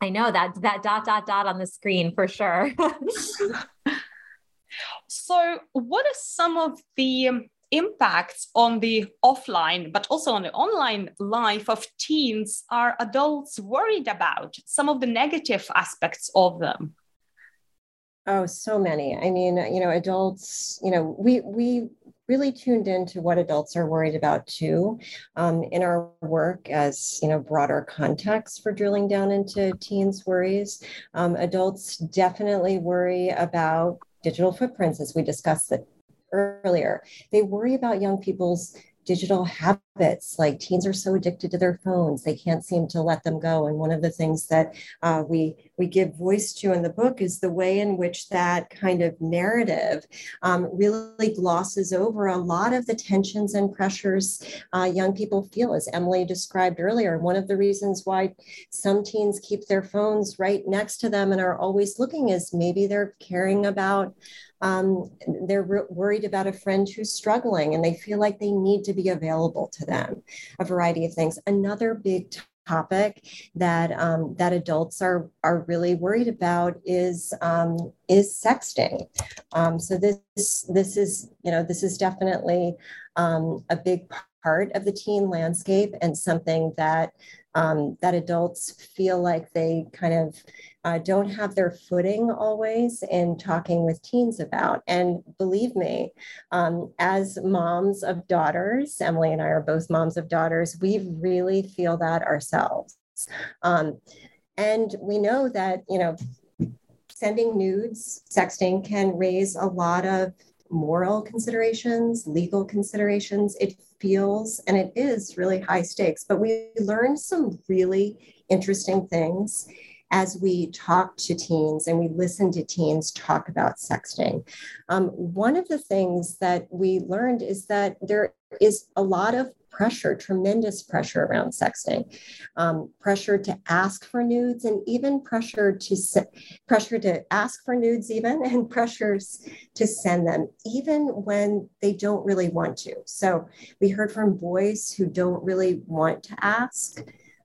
I know that dot on the screen for sure. So what are some of the impacts on the offline, but also on the online life of teens are adults worried about? Some of the negative aspects of them? Oh, so many. I mean, adults, we really tuned into what adults are worried about too, in our work as, broader context for drilling down into teens' worries. Adults definitely worry about digital footprints, as we discussed earlier. They worry about young people's digital habits. Like teens are so addicted to their phones, they can't seem to let them go. And one of the things that we give voice to in the book is the way in which that kind of narrative really glosses over a lot of the tensions and pressures young people feel, as Emily described earlier. One of the reasons why some teens keep their phones right next to them and are always looking is maybe they're caring about they're worried about a friend who's struggling and they feel like they need to be available to them, a variety of things. Another big topic that that adults are really worried about is sexting. So this is definitely a big part of the teen landscape and something that that adults feel like they kind of don't have their footing always in talking with teens about. And believe me, as moms of daughters, Emily and I are both moms of daughters, we really feel that ourselves. And we know that, sending nudes, sexting can raise a lot of moral considerations, legal considerations. It feels, and it is really high stakes, but we learned some really interesting things as we talk to teens and we listen to teens talk about sexting. One of the things that we learned is that there is a lot of pressure, tremendous pressure around sexting, pressure to ask for nudes and even pressures to send them, even when they don't really want to. So we heard from boys who don't really want to ask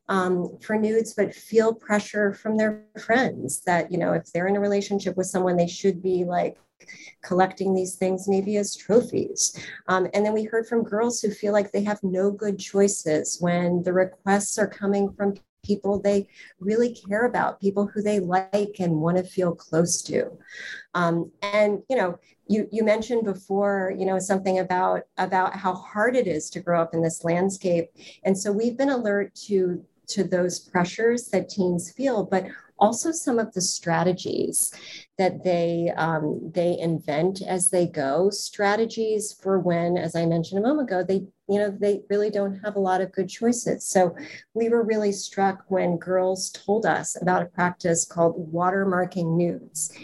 for nudes, but feel pressure from their friends that, if they're in a relationship with someone, they should be like collecting these things maybe as trophies. And then we heard from girls who feel like they have no good choices when the requests are coming from people they really care about, people who they like and want to feel close to. You mentioned before, something about how hard it is to grow up in this landscape. And so we've been alert to those pressures that teens feel, but also some of the strategies that they invent as they go, strategies for when, as I mentioned a moment ago, they really don't have a lot of good choices. So we were really struck when girls told us about a practice called watermarking nudes.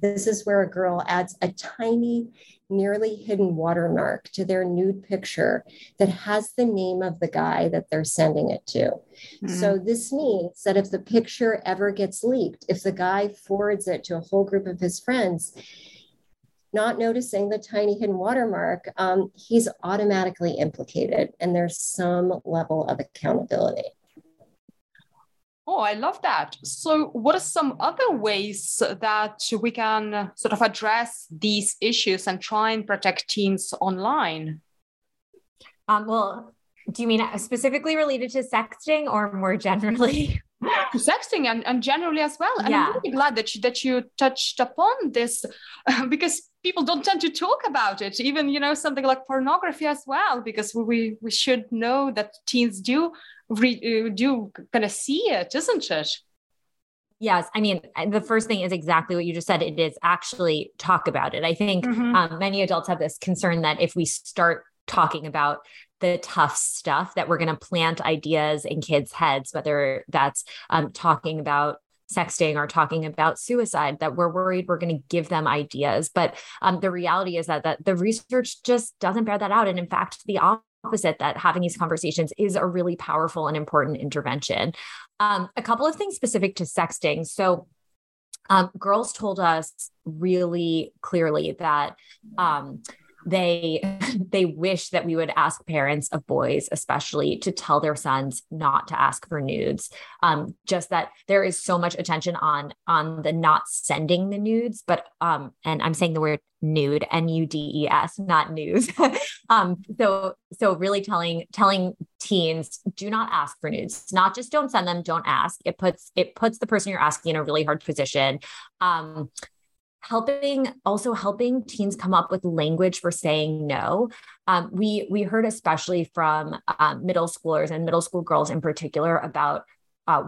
This is where a girl adds a tiny, nearly hidden watermark to their nude picture that has the name of the guy that they're sending it to. Mm-hmm. So this means that if the picture ever gets leaked, if the guy forwards it to a whole group of his friends, not noticing the tiny hidden watermark, he's automatically implicated and there's some level of accountability. Oh, I love that. So what are some other ways that we can sort of address these issues and try and protect teens online? Do you mean specifically related to sexting or more generally? Sexting and generally as well. And yeah. I'm really glad that you touched upon this because people don't tend to talk about it, even, you know, something like pornography as well, because we should know that teens do kind of see it, isn't it? Yes. I mean, the first thing is exactly what you just said. It is actually talk about it. I think many adults have this concern that if we start talking about the tough stuff, that we're going to plant ideas in kids' heads, whether that's talking about sexting or talking about suicide, that we're worried we're going to give them ideas. But the reality is that the research just doesn't bear that out. And in fact, the opposite, that having these conversations is a really powerful and important intervention. A couple of things specific to sexting. So girls told us really clearly that they wish that we would ask parents of boys, especially, to tell their sons not to ask for nudes. Just that there is so much attention on the not sending the nudes, but, and I'm saying the word nude, N-U-D-E-S, not news. So really telling teens, do not ask for nudes. It's not just don't send them, don't ask. It puts the person you're asking in a really hard position. Helping teens come up with language for saying no. We heard especially from middle schoolers and middle school girls in particular about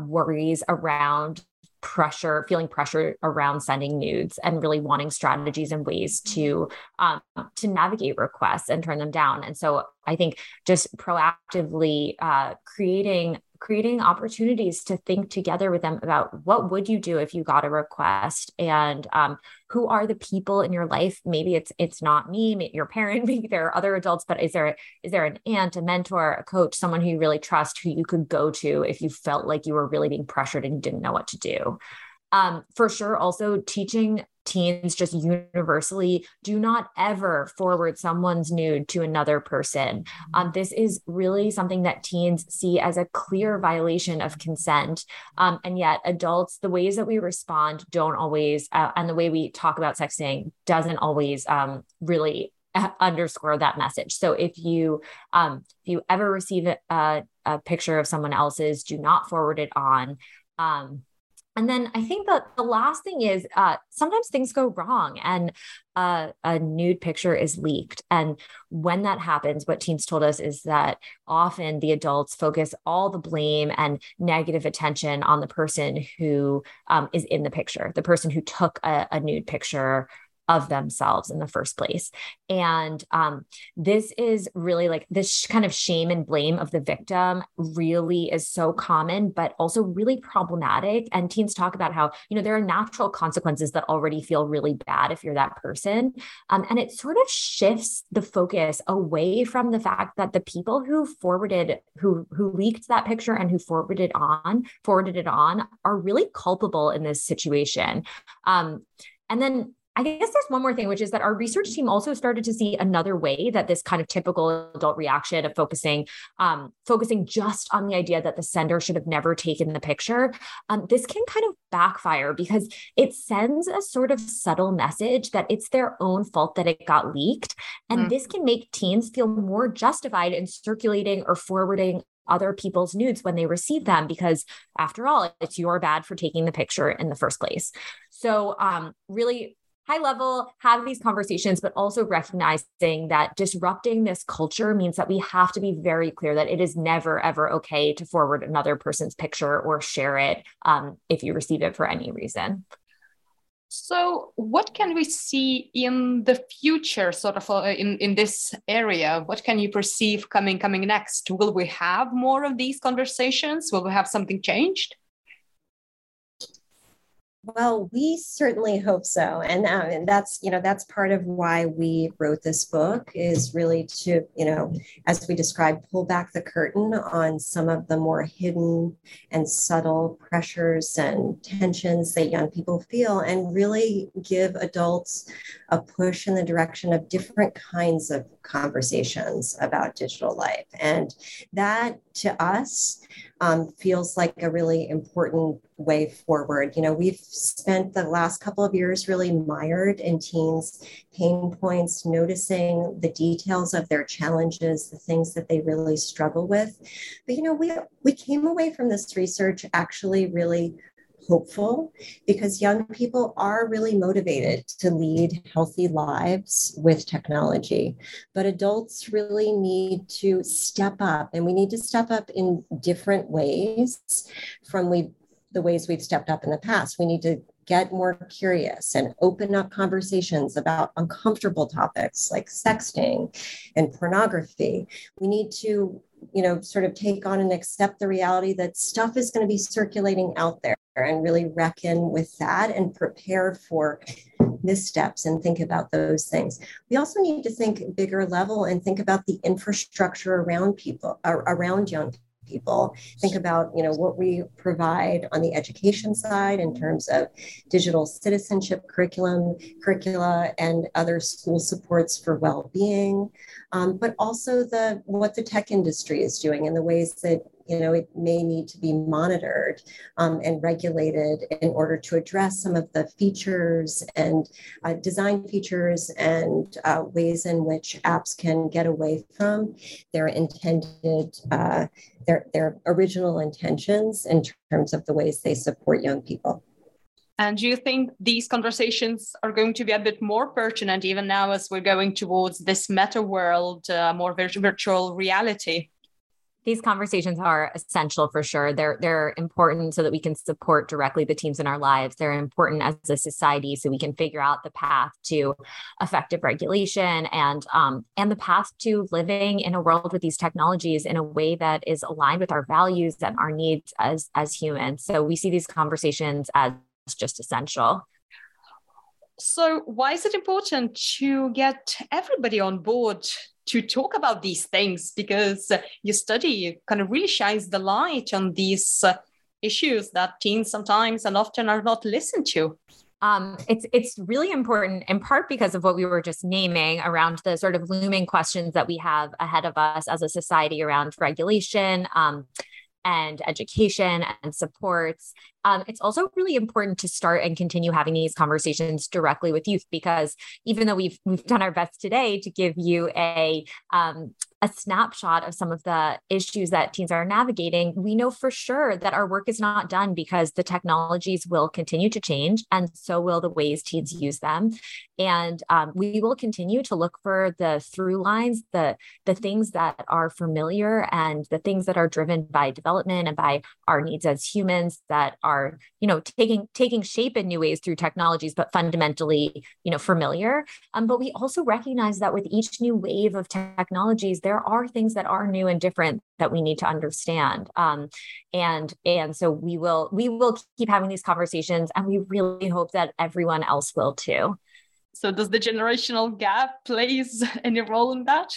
worries around pressure, feeling pressure around sending nudes, and really wanting strategies and ways to navigate requests and turn them down. And so I think just proactively creating opportunities to think together with them about what would you do if you got a request, and who are the people in your life? Maybe it's not me, maybe your parent, maybe there are other adults, but is there an aunt, a mentor, a coach, someone who you really trust, who you could go to if you felt like you were really being pressured and you didn't know what to do? For sure, also teaching teens just universally, do not ever forward someone's nude to another person. This is really something that teens see as a clear violation of consent. And yet adults, the ways that we respond don't always, and the way we talk about sexting doesn't always really underscore that message. So if you ever receive a picture of someone else's, do not forward it on. And then I think that the last thing is sometimes things go wrong and a nude picture is leaked. And when that happens, what teens told us is that often the adults focus all the blame and negative attention on the person who is in the picture, the person who took a nude picture of themselves in the first place. And this is really like this kind of shame and blame of the victim really is so common, but also really problematic. And teens talk about how, you know, there are natural consequences that already feel really bad if you're that person. And it sort of shifts the focus away from the fact that the people who leaked that picture and who forwarded it on are really culpable in this situation. And then I guess there's one more thing, which is that our research team also started to see another way that this kind of typical adult reaction of focusing just on the idea that the sender should have never taken the picture. This can kind of backfire because it sends a sort of subtle message that it's their own fault that it got leaked. And this can make teens feel more justified in circulating or forwarding other people's nudes when they receive them, because after all, it's your bad for taking the picture in the first place. So really high level, have these conversations, but also recognizing that disrupting this culture means that we have to be very clear that it is never, ever okay to forward another person's picture or share it if you receive it for any reason. So what can we see in the future, sort of in this area? What can you perceive coming next? Will we have more of these conversations? Will we have something changed? Well, we certainly hope so. And that's part of why we wrote this book, is really to, you know, as we described, pull back the curtain on some of the more hidden and subtle pressures and tensions that young people feel, and really give adults a push in the direction of different kinds of conversations about digital life. And that, to us, feels like a really important way forward. You know, we've spent the last couple of years really mired in teens' pain points, noticing the details of their challenges, the things that they really struggle with. But, you know, we came away from this research actually really hopeful because young people are really motivated to lead healthy lives with technology. But adults really need to step up, and we need to step up in different ways from the ways we've stepped up in the past. We need to get more curious and open up conversations about uncomfortable topics like sexting and pornography. We need to, sort of take on and accept the reality that stuff is going to be circulating out there and really reckon with that and prepare for missteps and think about those things. We also need to think bigger level and think about the infrastructure around people, around young people. Think about, what we provide on the education side in terms of digital citizenship curricula, and other school supports for well-being, but also what the tech industry is doing and the ways that it may need to be monitored and regulated in order to address some of the features and design features and ways in which apps can get away from their intended, their original intentions in terms of the ways they support young people. And do you think these conversations are going to be a bit more pertinent even now as we're going towards this meta world, more virtual reality? These conversations are essential for sure. They're important so that we can support directly the teams in our lives. They're important as a society so we can figure out the path to effective regulation and the path to living in a world with these technologies in a way that is aligned with our values and our needs as humans. So we see these conversations as just essential. So why is it important to get everybody on board to talk about these things, because your study kind of really shines the light on these issues that teens sometimes and often are not listened to? It's really important in part because of what we were just naming around the sort of looming questions that we have ahead of us as a society around regulation, and education and supports. It's also really important to start and continue having these conversations directly with youth, because even though we've done our best today to give you a snapshot of some of the issues that teens are navigating, we know for sure that our work is not done because the technologies will continue to change, and so will the ways teens use them. And we will continue to look for the through lines, the things that are familiar and the things that are driven by development and by our needs as humans that are, taking shape in new ways through technologies, but fundamentally, familiar. But we also recognize that with each new wave of technologies, there are things that are new and different that we need to understand. And so we will keep having these conversations, and we really hope that everyone else will too. So does the generational gap play any role in that?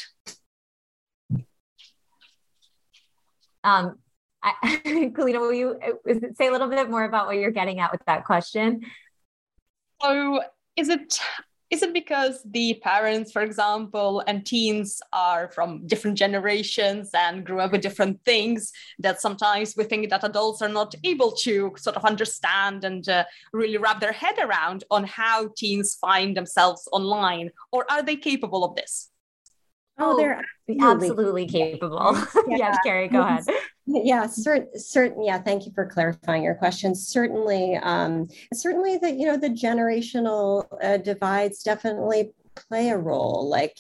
Galina, will you say a little bit more about what you're getting at with that question? So is it because the parents, for example, and teens are from different generations and grew up with different things that sometimes we think that adults are not able to sort of understand and really wrap their head around on how teens find themselves online? Or are they capable of this? Oh, they're absolutely capable. Yeah. Yeah, Carrie, go ahead. Yeah, certainly. Yeah, thank you for clarifying your question. Certainly that, the generational divides definitely play a role. Like,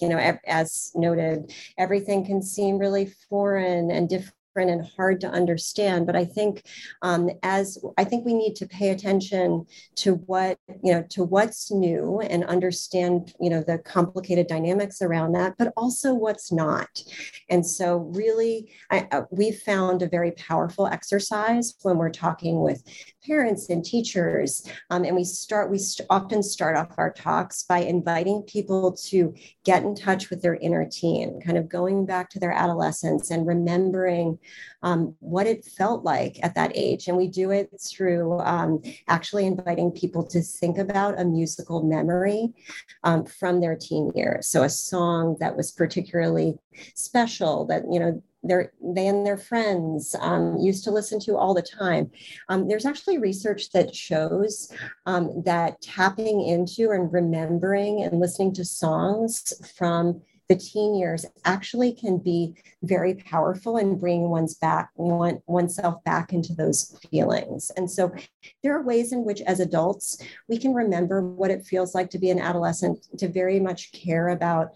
as noted, everything can seem really foreign and different and hard to understand. But I think we need to pay attention to what's new and understand, the complicated dynamics around that, but also what's not. And so really, we found a very powerful exercise when we're talking with parents and teachers. And we often start off our talks by inviting people to get in touch with their inner teen, kind of going back to their adolescence and remembering what it felt like at that age. And we do it through actually inviting people to think about a musical memory from their teen years. So a song that was particularly special that, they and their friends used to listen to all the time. There's actually research that shows that tapping into and remembering and listening to songs from the teen years actually can be very powerful in bringing oneself back into those feelings. And so there are ways in which as adults, we can remember what it feels like to be an adolescent, to very much care about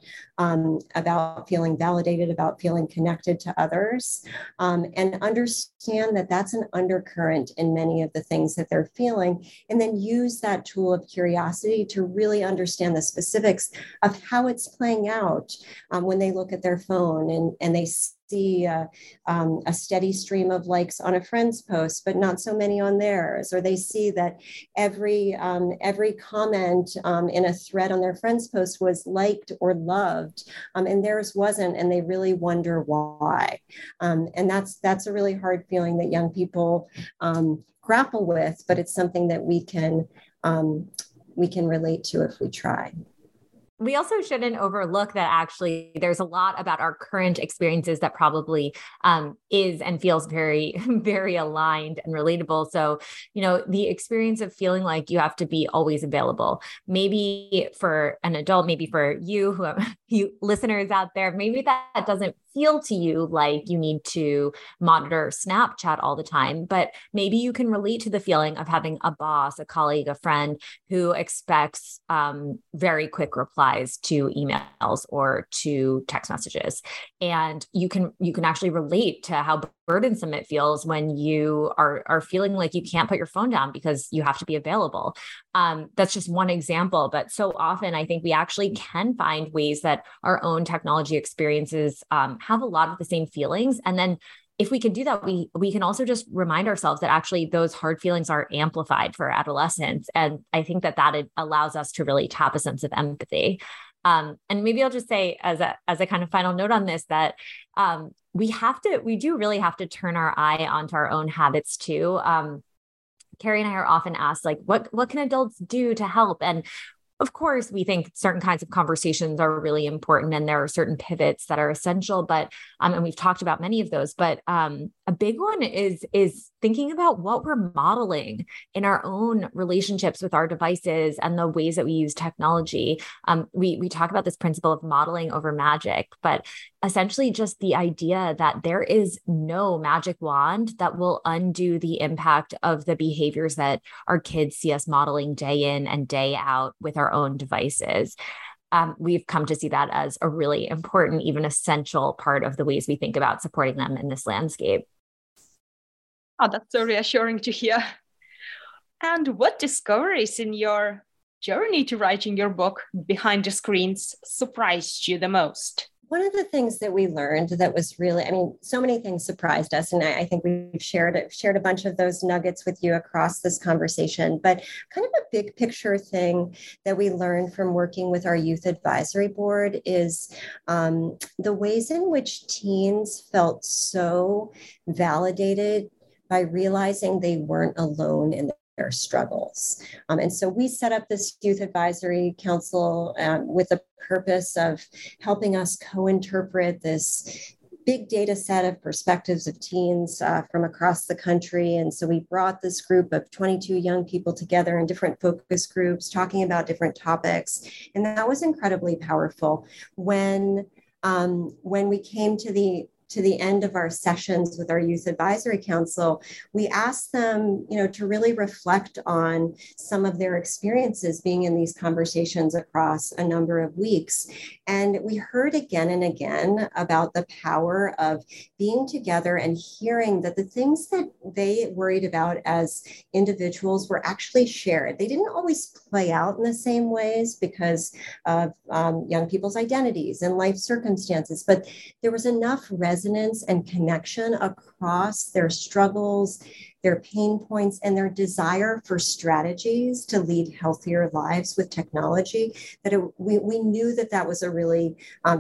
feeling validated, about feeling connected to others, and understand that that's an undercurrent in many of the things that they're feeling, and then use that tool of curiosity to really understand the specifics of how it's playing out when they look at their phone and they see a steady stream of likes on a friend's post, but not so many on theirs, or they see that every comment in a thread on their friend's post was liked or loved, and theirs wasn't, and they really wonder why. And that's a really hard feeling that young people grapple with, but it's something that we can relate to if we try. We also shouldn't overlook that actually there's a lot about our current experiences that probably is and feels very, very aligned and relatable. So, you know, the experience of feeling like you have to be always available, maybe for an adult, maybe for you, you listeners out there, maybe that doesn't feel to you like you need to monitor Snapchat all the time, but maybe you can relate to the feeling of having a boss, a colleague, a friend who expects very quick replies to emails or to text messages. And you can actually relate to how burdensome it feels when you are feeling like you can't put your phone down because you have to be available. That's just one example, but so often I think we actually can find ways that our own technology experiences have a lot of the same feelings. And then if we can do that, we can also just remind ourselves that actually those hard feelings are amplified for adolescents. And I think that allows us to really tap a sense of empathy. And maybe I'll just say as a kind of final note on this, that we do really have to turn our eye onto our own habits too. Carrie and I are often asked, like, what can adults do to help? And of course, we think certain kinds of conversations are really important and there are certain pivots that are essential, but, and we've talked about many of those, but a big one is thinking about what we're modeling in our own relationships with our devices and the ways that we use technology. We talk about this principle of modeling over magic, but essentially just the idea that there is no magic wand that will undo the impact of the behaviors that our kids see us modeling day in and day out with our own devices. We've come to see that as a really important, even essential part of the ways we think about supporting them in this landscape. Oh, that's so reassuring to hear. And what discoveries in your journey to writing your book, Behind the Screens, surprised you the most? One of the things that we learned that was really, so many things surprised us. And I think we've shared a bunch of those nuggets with you across this conversation, but kind of a big picture thing that we learned from working with our youth advisory board is the ways in which teens felt so validated by realizing they weren't alone in their struggles. And so we set up this youth advisory council with the purpose of helping us co-interpret this big data set of perspectives of teens from across the country. And so we brought this group of 22 young people together in different focus groups, talking about different topics. And that was incredibly powerful. When we came to the end of our sessions with our youth advisory council, we asked them, to really reflect on some of their experiences being in these conversations across a number of weeks. And we heard again and again about the power of being together and hearing that the things that they worried about as individuals were actually shared. They didn't always play out in the same ways because of young people's identities and life circumstances, but there was enough resonance and connection across their struggles, their pain points, and their desire for strategies to lead healthier lives with technology, that we knew that was a really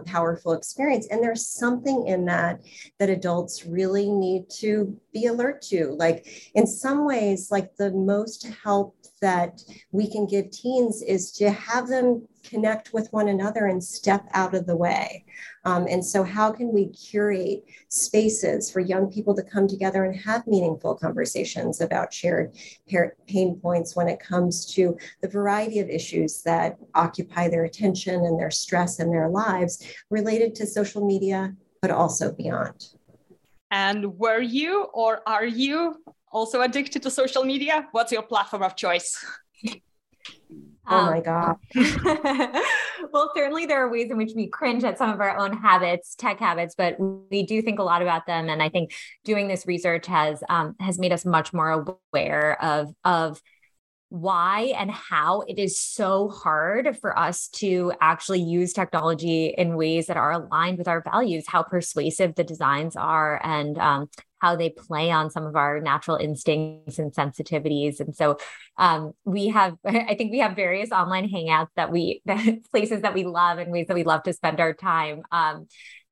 powerful experience. And there's something in that adults really need to be alert to. Like, in some ways, like, the most help that we can give teens is to have them connect with one another and step out of the way. And so how can we curate spaces for young people to come together and have meaningful conversations? conversations about shared pain points when it comes to the variety of issues that occupy their attention and their stress and their lives related to social media, but also beyond. And were you or are you also addicted to social media? What's your platform of choice? Oh my God. Well, certainly there are ways in which we cringe at some of our own habits, tech habits, but we do think a lot about them. And I think doing this research has made us much more aware of why and how it is so hard for us to actually use technology in ways that are aligned with our values, how persuasive the designs are, and how they play on some of our natural instincts and sensitivities. And so we have various online hangouts places that we love and ways that we love to spend our time.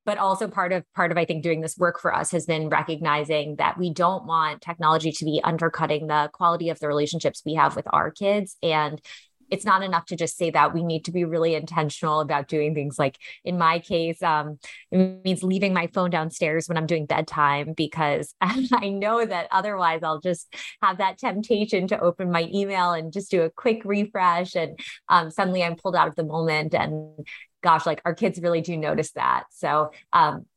But also part of, I think, doing this work for us has been recognizing that we don't want technology to be undercutting the quality of the relationships we have with our kids. And it's not enough to just say that. We need to be really intentional about doing things like, in my case, it means leaving my phone downstairs when I'm doing bedtime, because I know that otherwise I'll just have that temptation to open my email and just do a quick refresh. And suddenly I'm pulled out of the moment. And gosh, like, our kids really do notice that. So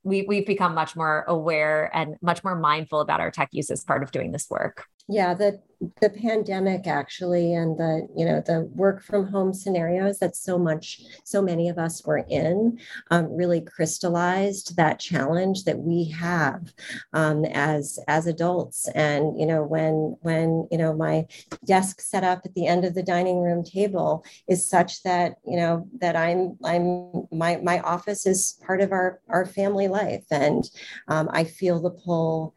we've become much more aware and much more mindful about our tech use as part of doing this work. Yeah, the pandemic actually, and the work from home scenarios that so many of us were in, really crystallized that challenge that we have as adults. And when my desk set up at the end of the dining room table is such that that my office is part of our family life, and I feel the pull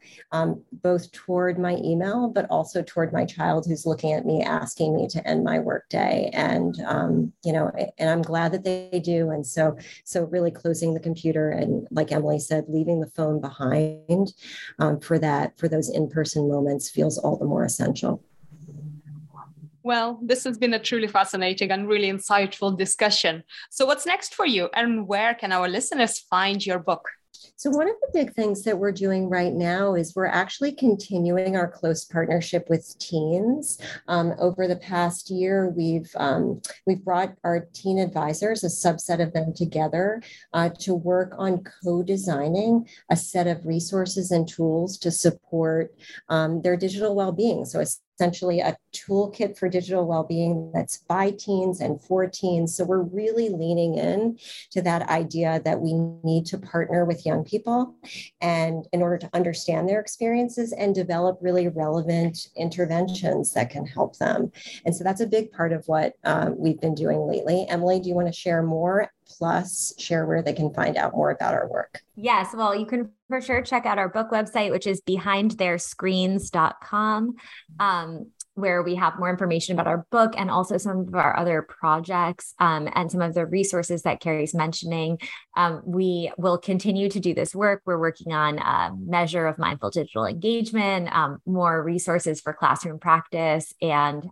both toward my email, but also toward my child who's looking at me, asking me to end my workday. And, and I'm glad that they do. And so really closing the computer and, like Emily said, leaving the phone behind for those in-person moments feels all the more essential. Well, this has been a truly fascinating and really insightful discussion. So what's next for you, and where can our listeners find your book? So one of the big things that we're doing right now is we're actually continuing our close partnership with teens. Over the past year, we've brought our teen advisors, a subset of them, together to work on co-designing a set of resources and tools to support their digital well-being. So essentially a toolkit for digital well-being that's by teens and for teens. So we're really leaning in to that idea that we need to partner with young people, and in order to understand their experiences and develop really relevant interventions that can help them. And so that's a big part of what we've been doing lately. Emily, do you want to share more? Plus, share where they can find out more about our work. Yes, well, you can for sure check out our book website, which is behindtheirscreens.com, where we have more information about our book and also some of our other projects and some of the resources that Carrie's mentioning. We will continue to do this work. We're working on a measure of mindful digital engagement, more resources for classroom practice, and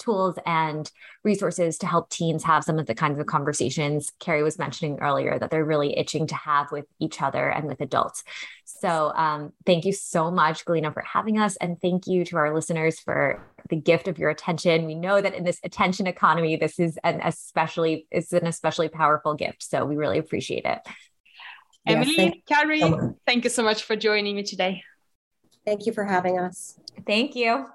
tools and resources to help teens have some of the kinds of conversations Carrie was mentioning earlier that they're really itching to have with each other and with adults. So thank you so much, Galina, for having us. And thank you to our listeners for the gift of your attention. We know that in this attention economy, this is an especially powerful gift. So we really appreciate it. Emily, yes, Carrie, thank you so much for joining me today. Thank you for having us. Thank you.